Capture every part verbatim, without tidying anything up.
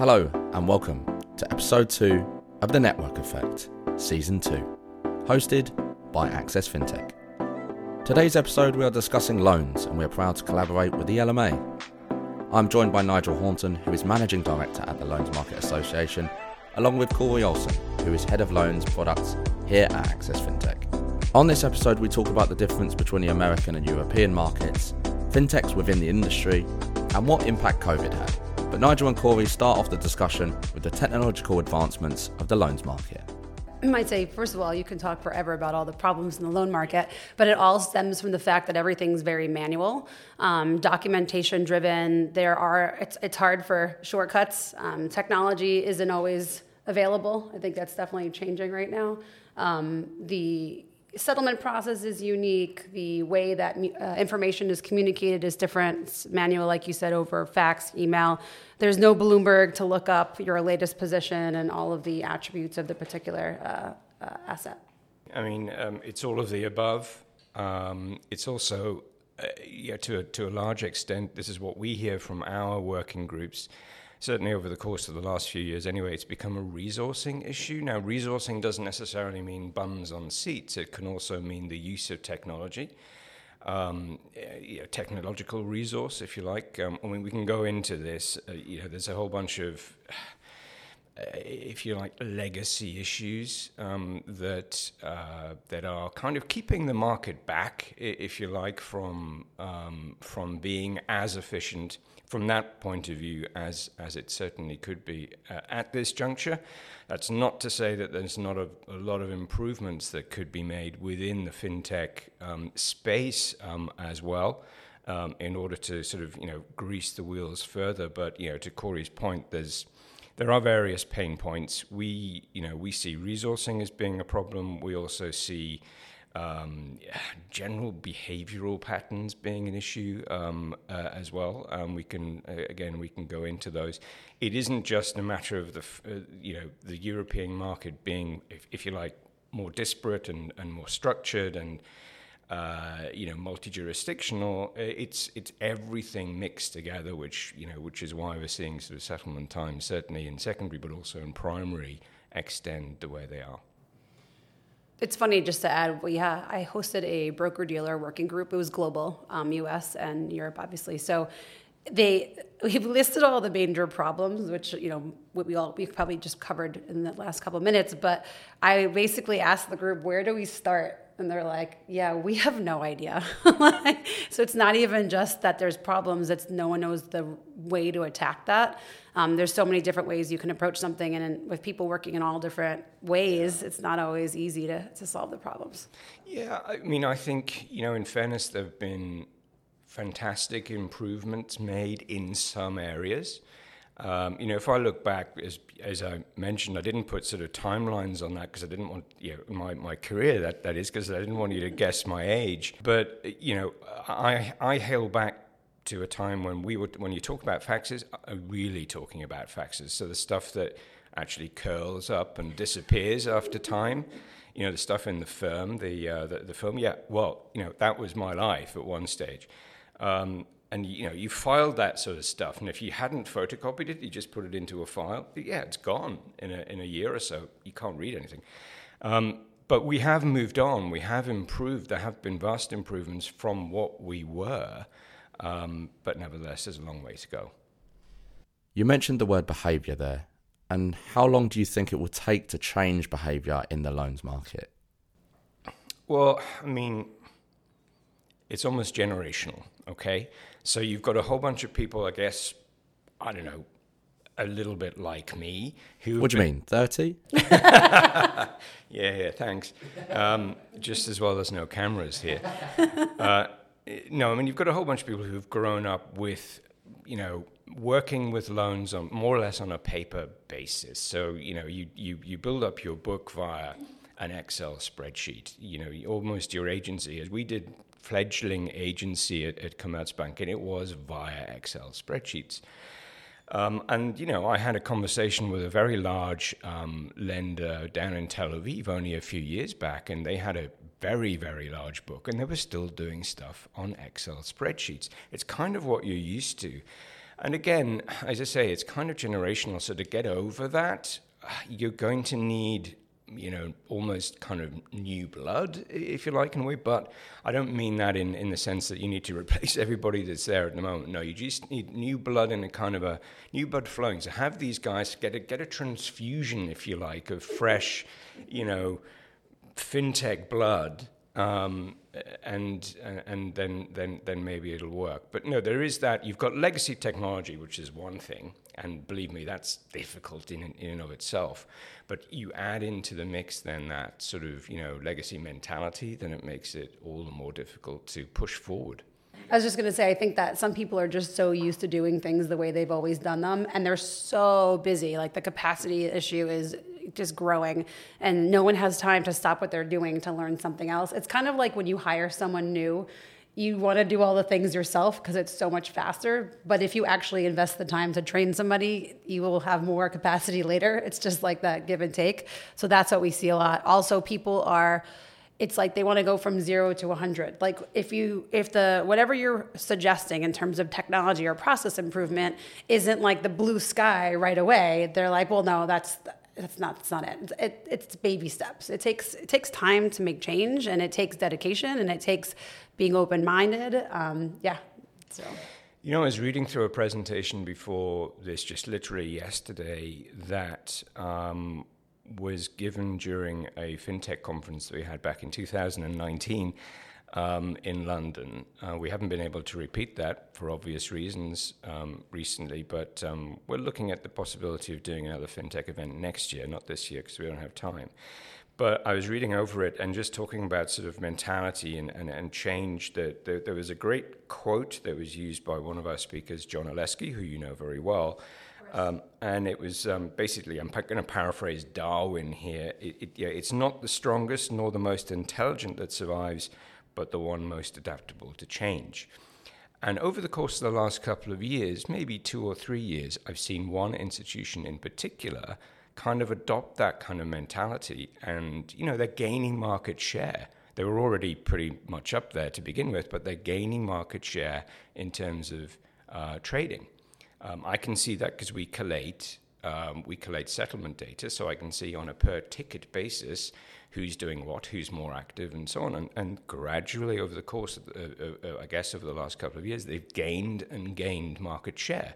Hello and welcome to episode two of The Network Effect, season two, hosted by Access Fintech. Today's episode we are discussing loans and we are proud to collaborate with the L M A. I'm joined by Nigel Houghton, who is Managing Director at the Loans Market Association, along with Cory Olsen, who is Head of Loans Products here at Access Fintech. On this episode we talk about the difference between the American and European markets, fintechs within the industry, and what impact COVID had. But Nigel and Cory start off the discussion with the technological advancements of the loans market. I might say, first of all, you can talk forever about all the problems in the loan market, but it all stems from the fact that everything's very manual, um, documentation driven. There are it's it's hard for shortcuts. Um, technology isn't always available. I think that's definitely changing right now. Um, the settlement process is unique. The way that uh, information is communicated is different. It's manual, like you said, over fax, email. There's no Bloomberg to look up your latest position and all of the attributes of the particular uh, uh, asset. I mean, um, it's all of the above. Um, it's also, uh, yeah, to a, to a large extent, this is what we hear from our working groups. Certainly over the course of the last few years anyway, it's become a resourcing issue. Now, resourcing doesn't necessarily mean bums on seats. It can also mean the use of technology, um, you know, technological resource, if you like. Um, I mean, we can go into this. Uh, you know, there's a whole bunch of, uh, if you like, legacy issues um, that uh, that are kind of keeping the market back, if you like, from um, from being as efficient from that point of view, as as it certainly could be uh, at this juncture. That's not to say that there's not a, a lot of improvements that could be made within the fintech um, space um, as well, um, in order to sort of you know grease the wheels further. But you know, to Cory's point, there's there are various pain points. We you know we see resourcing as being a problem. We also see Um, general behavioral patterns being an issue um, uh, as well. Um, we can uh, again we can go into those. It isn't just a matter of the f- uh, you know the European market being, if, if you like, more disparate and, and more structured and uh, you know multi-jurisdictional. It's it's everything mixed together, which you know which is why we're seeing sort of settlement times certainly in secondary, but also in primary, extend the way they are. It's funny just to add, we ha- I hosted a broker-dealer working group. It was global, um, U S and Europe, obviously. So they we've listed all the major problems, which you know we all we've probably just covered in the last couple of minutes. But I basically asked the group, "Where do we start?" And they're like, "Yeah, we have no idea." like, so it's not even just that there's problems; it's no one knows the way to attack that. Um, there's so many different ways you can approach something, and, and with people working in all different ways, it's not always easy to, to solve the problems. Yeah, I mean, I think, you know, in fairness, there have been fantastic improvements made in some areas. Um, you know, if I look back, as as I mentioned, I didn't put sort of timelines on that because I didn't want, you know, my, my career, that, that is, because I didn't want you to guess my age. But, you know, I I hail back to a time when we would, when you talk about faxes, I'm really talking about faxes. So the stuff that actually curls up and disappears after time, you know, the stuff in the firm, the uh, the, the firm. Yeah, well, you know, that was my life at one stage, um, and you know, you filed that sort of stuff, and if you hadn't photocopied it, you just put it into a file. Yeah, it's gone in a in a year or so. You can't read anything. Um, but we have moved on. We have improved. There have been vast improvements from what we were. Um, but nevertheless, there's a long way to go. You mentioned the word behaviour there. And how long do you think it will take to change behaviour in the loans market? Well, I mean, it's almost generational, okay? So you've got a whole bunch of people, I guess, I don't know, a little bit like me. Who? What do you been... mean, thirty? yeah, yeah, thanks. Um, just as well there's no cameras here. Uh No, I mean, you've got a whole bunch of people who've grown up with, you know, working with loans on more or less on a paper basis. So, you know, you, you, you build up your book via an Excel spreadsheet. You know, almost your agency, as we did fledgling agency at, at Commerzbank, and it was via Excel spreadsheets. Um, and, you know, I had a conversation with a very large um, lender down in Tel Aviv only a few years back, and they had a very, very large book, and they were still doing stuff on Excel spreadsheets. It's kind of what you're used to. And again, as I say, it's kind of generational. So to get over that, you're going to need, you know, almost kind of new blood, if you like, in a way. But I don't mean that in, in the sense that you need to replace everybody that's there at the moment. No, you just need new blood and a kind of a new blood flowing. So have these guys get a, get a transfusion, if you like, of fresh, you know, fintech blood. Um, and and then, then then maybe it'll work. But no, there is that. You've got legacy technology, which is one thing, and believe me, that's difficult in in and of itself. But you add into the mix then that sort of, you know, legacy mentality, then it makes it all the more difficult to push forward. I was just going to say, I think that some people are just so used to doing things the way they've always done them, and they're so busy. Like, the capacity issue is just growing, and no one has time to stop what they're doing to learn something else. It's kind of like when you hire someone new, you want to do all the things yourself because it's so much faster. But if you actually invest the time to train somebody, you will have more capacity later. It's just like that give and take. So that's what we see a lot. Also, people are, it's like they want to go from zero to one hundred. Like, if you, if the, whatever you're suggesting in terms of technology or process improvement isn't like the blue sky right away, they're like, well, no, that's, That's not. That's not it. it. It's baby steps. It takes. It takes time to make change, and it takes dedication, and it takes being open-minded. Um, yeah. So, you know, I was reading through a presentation before this, just literally yesterday, that um, was given during a fintech conference that we had back in two thousand nineteen um, in London. Uh, we haven't been able to repeat that for obvious reasons um, recently, but um, we're looking at the possibility of doing another fintech event next year, not this year because we don't have time. But I was reading over it and just talking about sort of mentality and, and, and change. That there, there was a great quote that was used by one of our speakers, John Olesky, who you know very well. Um, and it was um, basically, I'm going to paraphrase Darwin here, it, it, yeah, it's not the strongest nor the most intelligent that survives, but the one most adaptable to change. And over the course of the last couple of years, maybe two or three years, I've seen one institution in particular kind of adopt that kind of mentality. And, you know, they're gaining market share. They were already pretty much up there to begin with, but they're gaining market share in terms of uh, trading. Um, I can see that because we collate um, we collate settlement data, so I can see on a per ticket basis who's doing what, who's more active, and so on. And, and gradually, over the course of, uh, uh, I guess, over the last couple of years, they've gained and gained market share.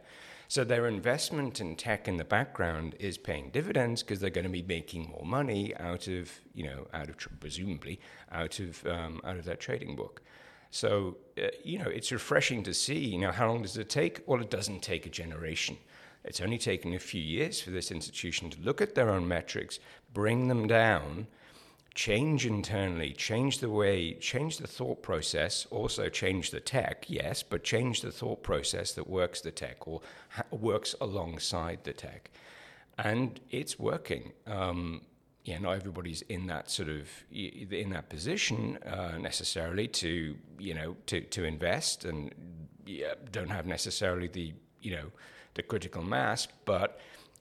So their investment in tech in the background is paying dividends because they're going to be making more money out of, you know, out of presumably out of um, out of their trading book. So, uh, you know, it's refreshing to see, you know, how long does it take? Well, it doesn't take a generation. It's only taken a few years for this institution to look at their own metrics, bring them down, change internally, change the way, change the thought process, also change the tech, yes, but change the thought process that works the tech or ha- works alongside the tech. And it's working. Um Yeah, not everybody's in that sort of in that position uh, necessarily to you know to, to invest and yeah, don't have necessarily the you know the critical mass, but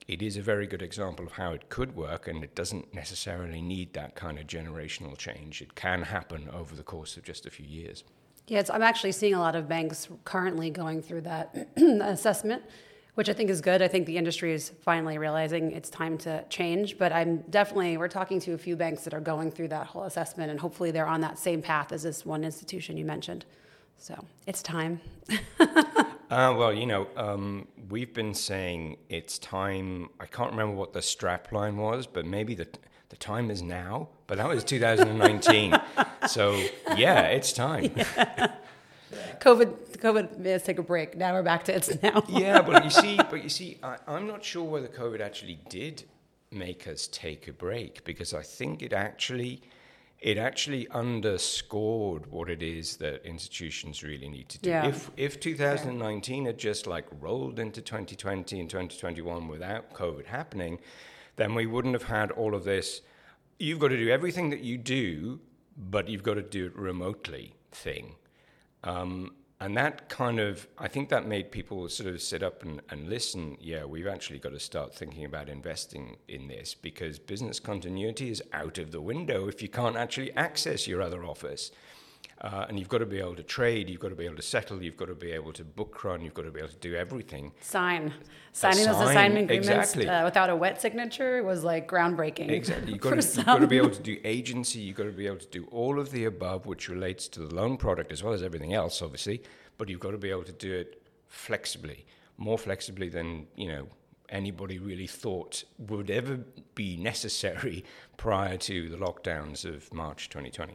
it is a very good example of how it could work, and it doesn't necessarily need that kind of generational change. It can happen over the course of just a few years. Yes, I'm actually seeing a lot of banks currently going through that assessment, which I think is good. I think the industry is finally realizing it's time to change, but I'm definitely, we're talking to a few banks that are going through that whole assessment, and hopefully they're on that same path as this one institution you mentioned. So it's time. uh, well, you know, um, we've been saying it's time. I can't remember what the strap line was, but maybe the the time is now, but that was two thousand nineteen. So yeah, it's time. Yeah. COVID, COVID made us take a break. Now we're back to it's now. yeah, but you see, but you see, I, I'm not sure whether COVID actually did make us take a break, because I think it actually, it actually underscored what it is that institutions really need to do. Yeah. If if two thousand nineteen yeah. had just like rolled into twenty twenty and twenty twenty-one without COVID happening, then we wouldn't have had all of this. You've got to do everything that you do, but you've got to do it remotely thing. Um, and that kind of, I think that made people sort of sit up and, and listen. Yeah, we've actually got to start thinking about investing in this, because business continuity is out of the window if you can't actually access your other office. Uh, and you've got to be able to trade, you've got to be able to settle, you've got to be able to book run, you've got to be able to do everything. Sign. Signing a those sign, assignment agreements exactly. uh, without a wet signature was like groundbreaking. Exactly. You've got, to, you've got to be able to do agency, you've got to be able to do all of the above, which relates to the loan product as well as everything else, obviously. But you've got to be able to do it flexibly, more flexibly than, you know, anybody really thought would ever be necessary prior to the lockdowns of March twenty twenty.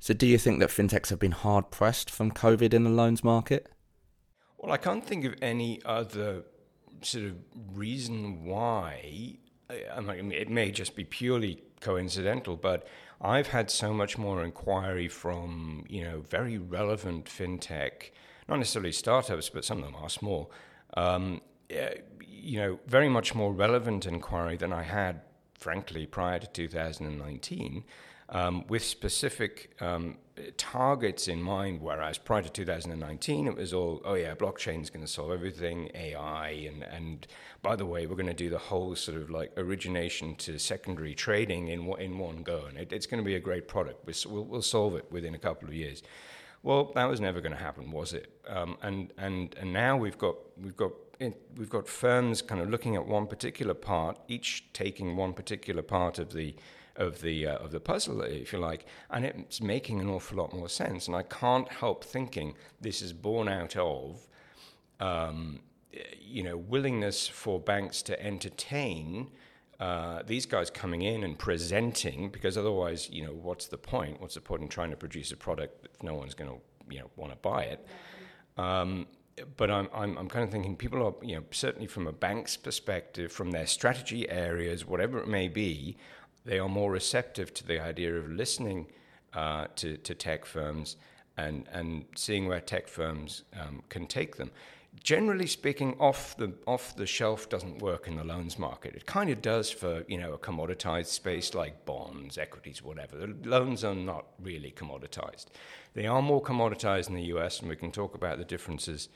So do you think that fintechs have been hard-pressed from COVID in the loans market? Well, I can't think of any other sort of reason why. I mean, it may just be purely coincidental, but I've had so much more inquiry from, you know, very relevant fintech, not necessarily startups, but some of them are small, um, you know, very much more relevant inquiry than I had, frankly, prior to two thousand nineteen. Um, with specific um, targets in mind, whereas prior to two thousand nineteen, it was all, oh yeah, blockchain's going to solve everything, A I, and, and by the way, we're going to do the whole sort of like origination to secondary trading in in one go, and it, it's going to be a great product. We'll, we'll solve it within a couple of years. Well, that was never going to happen, was it? Um, and and and now we've got we've got we've got firms kind of looking at one particular part, each taking one particular part of the. of the uh, of the puzzle, if you like, and it's making an awful lot more sense. And I can't help thinking this is born out of, um, you know, willingness for banks to entertain uh, these guys coming in and presenting, because otherwise, you know, what's the point? What's the point in trying to produce a product if no one's going to, you know, want to buy it? Um, But I'm, I'm I'm kind of thinking people are, you know, certainly from a bank's perspective, from their strategy areas, whatever it may be, they are more receptive to the idea of listening uh, to, to tech firms and, and seeing where tech firms um, can take them. Generally speaking, off the off the shelf doesn't work in the loans market. It kind of does for, you know, a commoditized space like bonds, equities, whatever. The loans are not really commoditized. They are more commoditized in the U S, and we can talk about the differences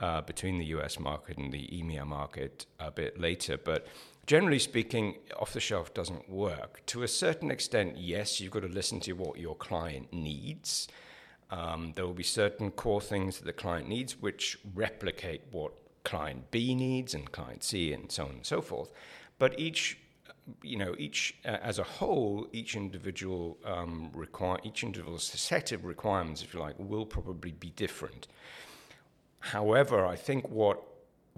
uh, between the U S market and the EMEA market a bit later, but generally speaking, off-the-shelf doesn't work. To a certain extent, yes, you've got to listen to what your client needs. Um, there will be certain core things that the client needs which replicate what client B needs and client C and so on and so forth. But each, you know, each uh, as a whole, each individual um, require each individual set of requirements, if you like, will probably be different. However, I think what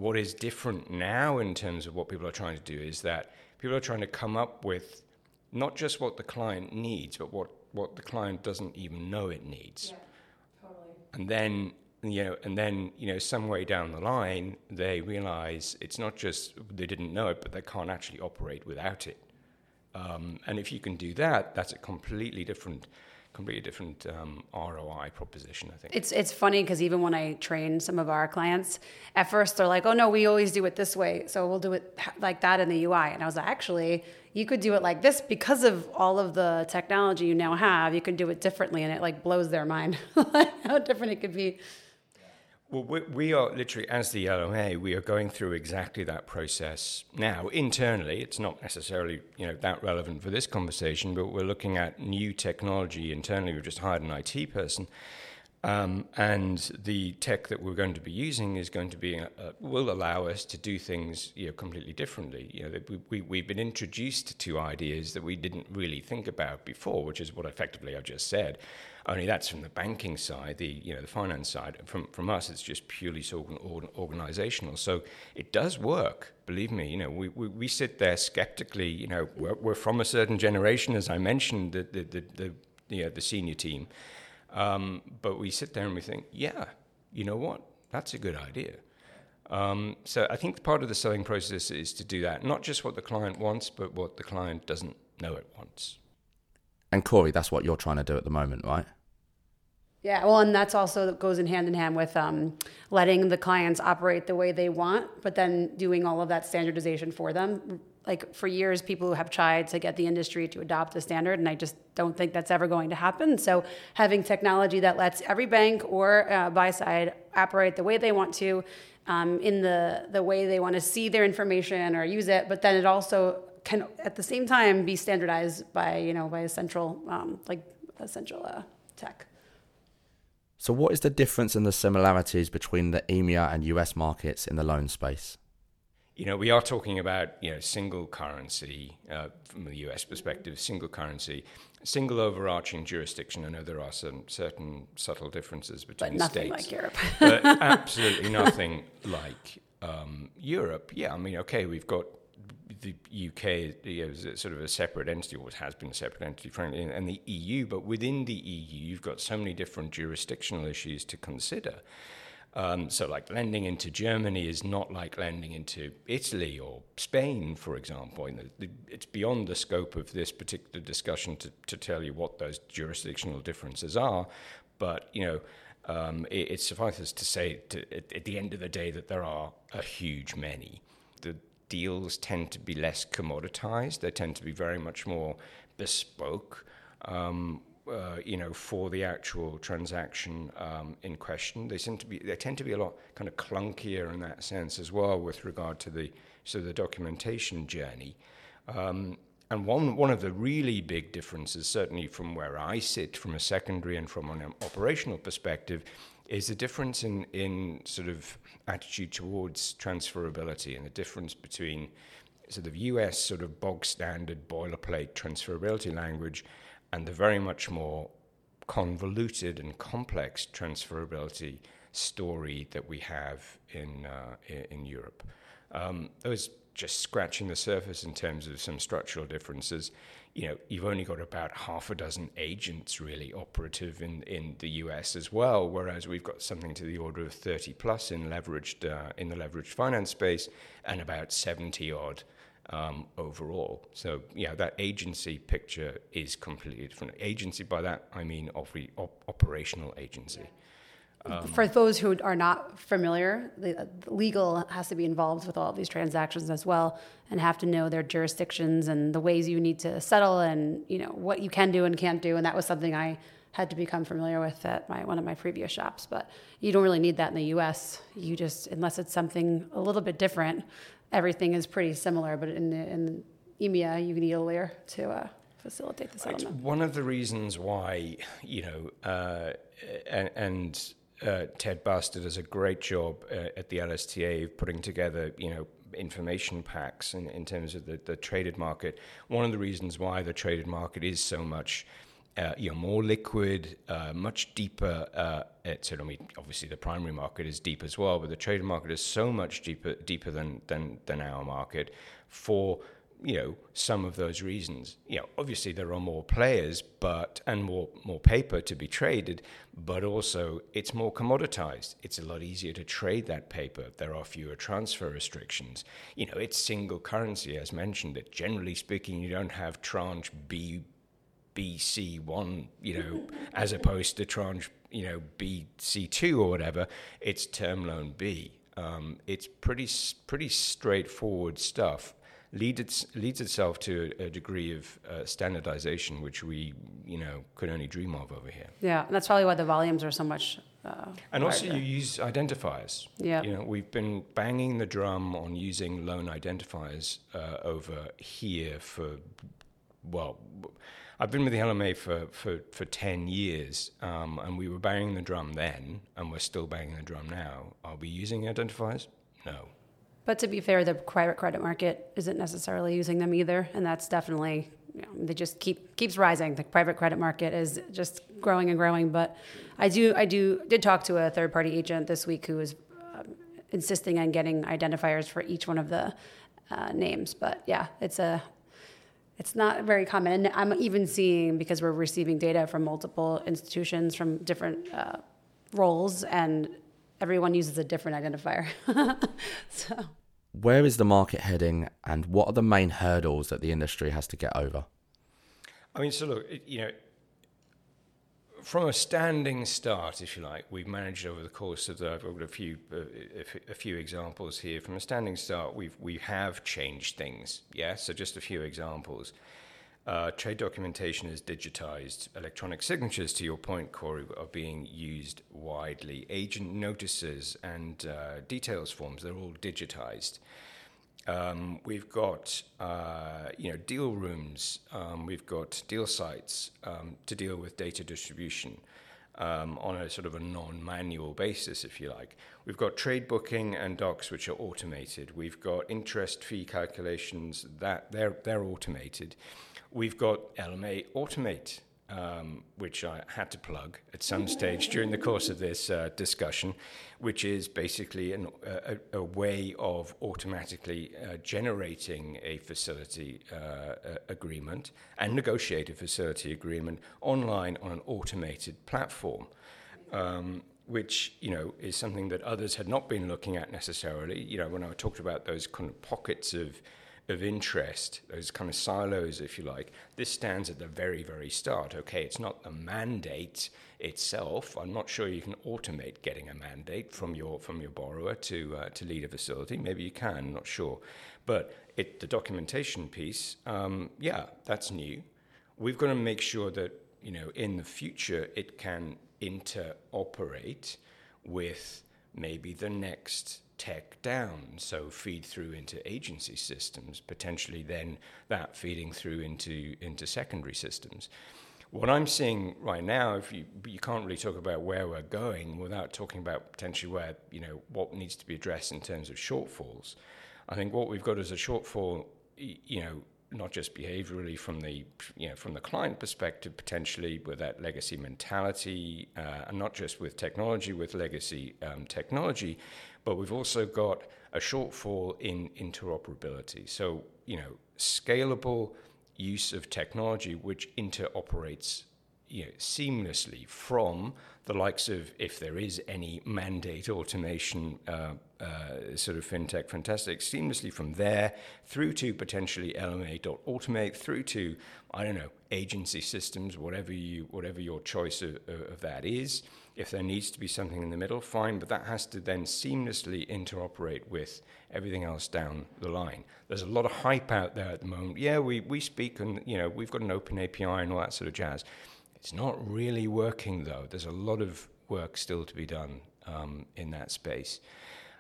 What is different now in terms of what people are trying to do is that people are trying to come up with not just what the client needs, but what, what the client doesn't even know it needs. Yeah, totally. And then, you know, and then, you know, some way down the line, they realize it's not just they didn't know it, but they can't actually operate without it. Um, and if you can do that, that's a completely different completely different um, R O I proposition, I think. It's it's funny because even when I train some of our clients, at first they're like, oh no, we always do it this way, so we'll do it like that in the U I. And I was like, actually, you could do it like this because of all of the technology you now have. You can do it differently, and it like blows their mind how different it could be. Well, we, we are literally, as the L M A, we are going through exactly that process now internally. It's not necessarily, you know, that relevant for this conversation, but we're looking at new technology internally. We've just hired an I T person, um, and the tech that we're going to be using is going to be uh, will allow us to do things, you know, completely differently. You know, that we, we we've been introduced to ideas that we didn't really think about before, which is what effectively I've just said. Only that's from the banking side, the you know the finance side. From from us, it's just purely organizational. So it does work, believe me. You know, we we, we sit there skeptically. You know, we're, we're from a certain generation, as I mentioned, the the the, the you know the senior team. Um, but we sit there and we think, yeah, you know what, that's a good idea. Um, so I think part of the selling process is to do that, not just what the client wants, but what the client doesn't know it wants. And Cory, that's what you're trying to do at the moment, right? Yeah, well, and that's also that goes in hand in hand with um, letting the clients operate the way they want, but then doing all of that standardization for them. Like for years, people have tried to get the industry to adopt a standard, and I just don't think that's ever going to happen. So having technology that lets every bank or uh, buy side operate the way they want to, um, in the, the way they want to see their information or use it, but then it also can at the same time be standardized by, you know, by a central, um, like a central uh, tech. So what is the difference and the similarities between the E M E A and U S markets in the loan space? You know, we are talking about, you know, single currency uh, from the U S perspective, single currency, single overarching jurisdiction. I know there are some certain subtle differences between but states. Nothing like Europe. But absolutely nothing like um, Europe. Yeah, I mean, okay, we've got the U K, you know, is sort of a separate entity, or has been a separate entity, frankly, and the E U. But within the E U, you've got so many different jurisdictional issues to consider. Um, so like lending into Germany is not like lending into Italy or Spain, for example. It's beyond the scope of this particular discussion to, to tell you what those jurisdictional differences are. But, you know, um, it, it suffices to say to, at, at the end of the day that there are a huge many. The deals tend to be less commoditized. They tend to be very much more bespoke, um Uh, you know, for the actual transaction um, in question. They seem to be, they tend to be a lot kind of clunkier in that sense as well, with regard to the so the documentation journey. Um, and one one of the really big differences, certainly from where I sit, from a secondary and from an operational perspective, is the difference in in sort of attitude towards transferability, and the difference between sort of U S sort of bog standard boilerplate transferability language and the very much more convoluted and complex transferability story that we have in uh, in Europe. Um, those just scratching the surface in terms of some structural differences. You know, you've only got about half a dozen agents really operative in, in the U S as well, whereas we've got something to the order of thirty plus in leveraged uh, in the leveraged finance space, and about seventy odd. Um, overall. So, yeah, that agency picture is completely different. Agency, by that, I mean op- op- operational agency. Um, For those who are not familiar, the legal has to be involved with all of these transactions as well, and have to know their jurisdictions and the ways you need to settle, and, you know, what you can do and can't do. And that was something I had to become familiar with at my one of my previous shops. But you don't really need that in the U S. You just, unless it's something a little bit different, everything is pretty similar, but in the, in E M E A, you need a layer to uh, facilitate the settlement. It's one of the reasons why, you know, uh, and, and uh, Ted Buster does a great job uh, at the L S T A of putting together, you know, information packs in, in terms of the, the traded market. One of the reasons why the traded market is so much Uh, you know, more liquid, uh, much deeper. Uh, it's, I mean, obviously the primary market is deep as well, but the traded market is so much deeper, deeper than than than our market. For, you know, some of those reasons, you know, obviously there are more players, but and more more paper to be traded, but also it's more commoditized. It's a lot easier to trade that paper. There are fewer transfer restrictions. You know, it's single currency, as mentioned. That generally speaking, you don't have tranche B. B C one, you know, as opposed to tranche, you know, B C two or whatever. It's term loan B. Um, it's pretty pretty straightforward stuff. Leads its, leads itself to a degree of uh, standardization, which we, you know, could only dream of over here. Yeah, and that's probably why the volumes are so much uh, and larger. Also you use identifiers. Yeah. You know, we've been banging the drum on using loan identifiers uh, over here for, well... I've been with the L M A for, for, for ten years, um, and we were banging the drum then, and we're still banging the drum now. Are we using identifiers? No. But to be fair, the private credit market isn't necessarily using them either, and that's definitely, you know, they just keep keeps rising. The private credit market is just growing and growing. But I do I do did talk to a third party agent this week who was um, insisting on getting identifiers for each one of the uh, names. But yeah, it's a It's not very common. And I'm even seeing, because we're receiving data from multiple institutions from different uh, roles, and everyone uses a different identifier. So, where is the market heading, and what are the main hurdles that the industry has to get over? I mean, so look, you know, from a standing start, if you like, we've managed over the course of the, I've got a few a few examples here. From a standing start, we've we have changed things. Yeah, so just a few examples. Uh, trade documentation is digitized. Electronic signatures, to your point, Cory, are being used widely. Agent notices and uh, details forms, they're all digitized. Um, we've got, uh, you know, deal rooms, um, we've got deal sites um, to deal with data distribution. um, on a sort of a non-manual basis, if you like. We've got trade booking and docs, which are automated. We've got interest fee calculations that they're they're automated. We've got L M A Automate, um, which I had to plug at some stage during the course of this uh, discussion, which is basically an, a, a way of automatically uh, generating a facility uh, agreement and negotiate a facility agreement online on an automated platform, um, which, you know, is something that others had not been looking at necessarily. You know, when I talked about those kind of pockets of of interest, those kind of silos, if you like, this stands at the very, very start. Okay, it's not the mandate itself. I'm not sure you can automate getting a mandate from your from your borrower to uh, to lead a facility. Maybe you can, not sure. But it, the documentation piece, um, yeah, that's new. We've got to make sure that, you know, in the future it can interoperate with maybe the next tech down, so feed through into agency systems, potentially then that feeding through into into secondary systems. What I'm seeing right now, if you you can't really talk about where we're going without talking about potentially where, you know, what needs to be addressed in terms of shortfalls. I think what we've got is a shortfall, you know, not just behaviorally from the, you know, from the client perspective, potentially with that legacy mentality, uh, and not just with technology, with legacy um, technology, but we've also got a shortfall in interoperability. So, you know, scalable use of technology which interoperates, you know, seamlessly from the likes of, if there is any mandate automation uh, uh, sort of fintech, fantastic, seamlessly from there through to potentially L M A dot automate through to, I don't know, agency systems, whatever you, whatever your choice of, of that is. If there needs to be something in the middle, fine, but that has to then seamlessly interoperate with everything else down the line. There's a lot of hype out there at the moment. Yeah, we, we speak and, you know, we've got an open A P I and all that sort of jazz. It's not really working, though. There's a lot of work still to be done um, in that space.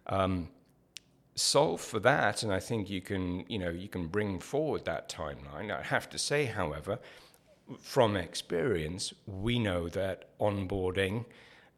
Um, solve for that, and I think you can, you know, you can bring forward that timeline. I have to say, however, from experience, we know that onboarding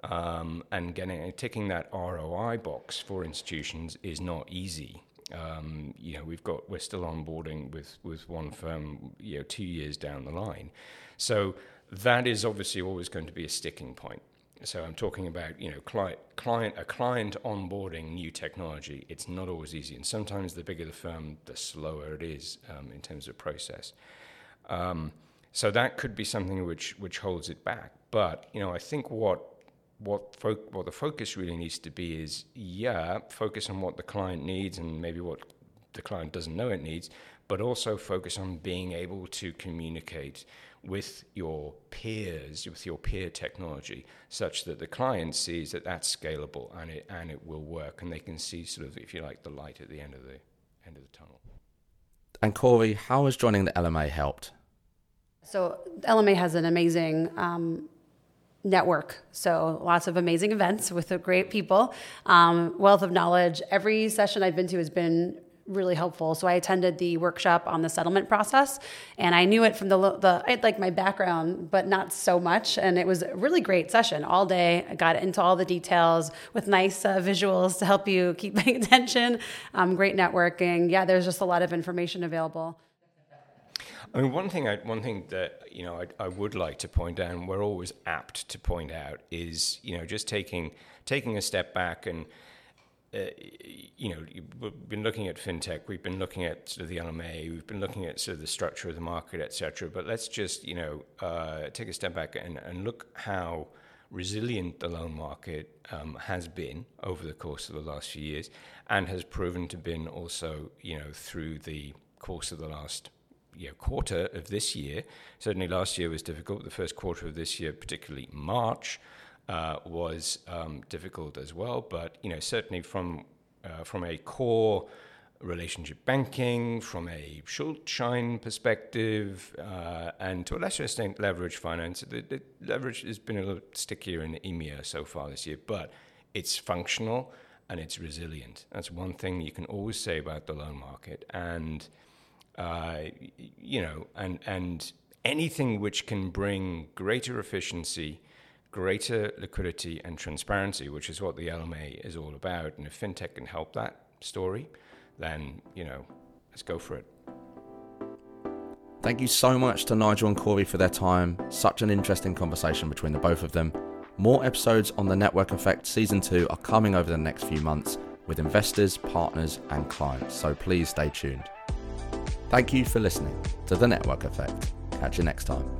um, and getting ticking that R O I box for institutions is not easy. Um, you know, we've got we're still onboarding with with one firm, you know, two years down the line, so. That is obviously always going to be a sticking point. So I'm talking about, you know, client, client, a client onboarding new technology. It's not always easy. And sometimes the bigger the firm, the slower it is um, in terms of process. Um, so that could be something which which holds it back. But, you know, I think what what, fo- what the focus really needs to be is, yeah, focus on what the client needs and maybe what the client doesn't know it needs, but also focus on being able to communicate with your peers, with your peer technology, such that the client sees that that's scalable and it and it will work, and they can see sort of, if you like, the light at the end of the end of the tunnel. And Cory, how has joining the L M A helped? So L M A has an amazing um, network, so lots of amazing events with great people, um, wealth of knowledge. Every session I've been to has been really helpful. So I attended the workshop on the settlement process, and I knew it from the, the I had like my background, but not so much. And it was a really great session all day. I got into all the details with nice uh, visuals to help you keep paying attention. Um, great networking. Yeah, there's just a lot of information available. I mean, one thing, I, one thing that, you know, I, I would like to point out, and we're always apt to point out, is, you know, just taking taking a step back and, Uh, you know, we've been looking at fintech, we've been looking at sort of the L M A, we've been looking at sort of the structure of the market, et cetera. But let's just, you know, uh, take a step back and, and look how resilient the loan market um, has been over the course of the last few years, and has proven to been also, you know, through the course of the last you know, quarter of this year. Certainly last year was difficult. The first quarter of this year, particularly March, Uh, was um, difficult as well, but you know certainly from uh, from a core relationship banking, from a Schuldschein perspective, uh, and to a lesser extent leverage finance. The, the leverage has been a little stickier in EMEA so far this year, but it's functional and it's resilient. That's one thing you can always say about the loan market, and uh, you know, and and anything which can bring greater efficiency, greater liquidity and transparency, which is what the L M A is all about. And if fintech can help that story, then, you know, let's go for it. Thank you so much to Nigel and Cory for their time. Such an interesting conversation between the both of them. More episodes on The Network Effect Season two are coming over the next few months with investors, partners and clients, so please stay tuned. Thank you for listening to The Network Effect. Catch you next time.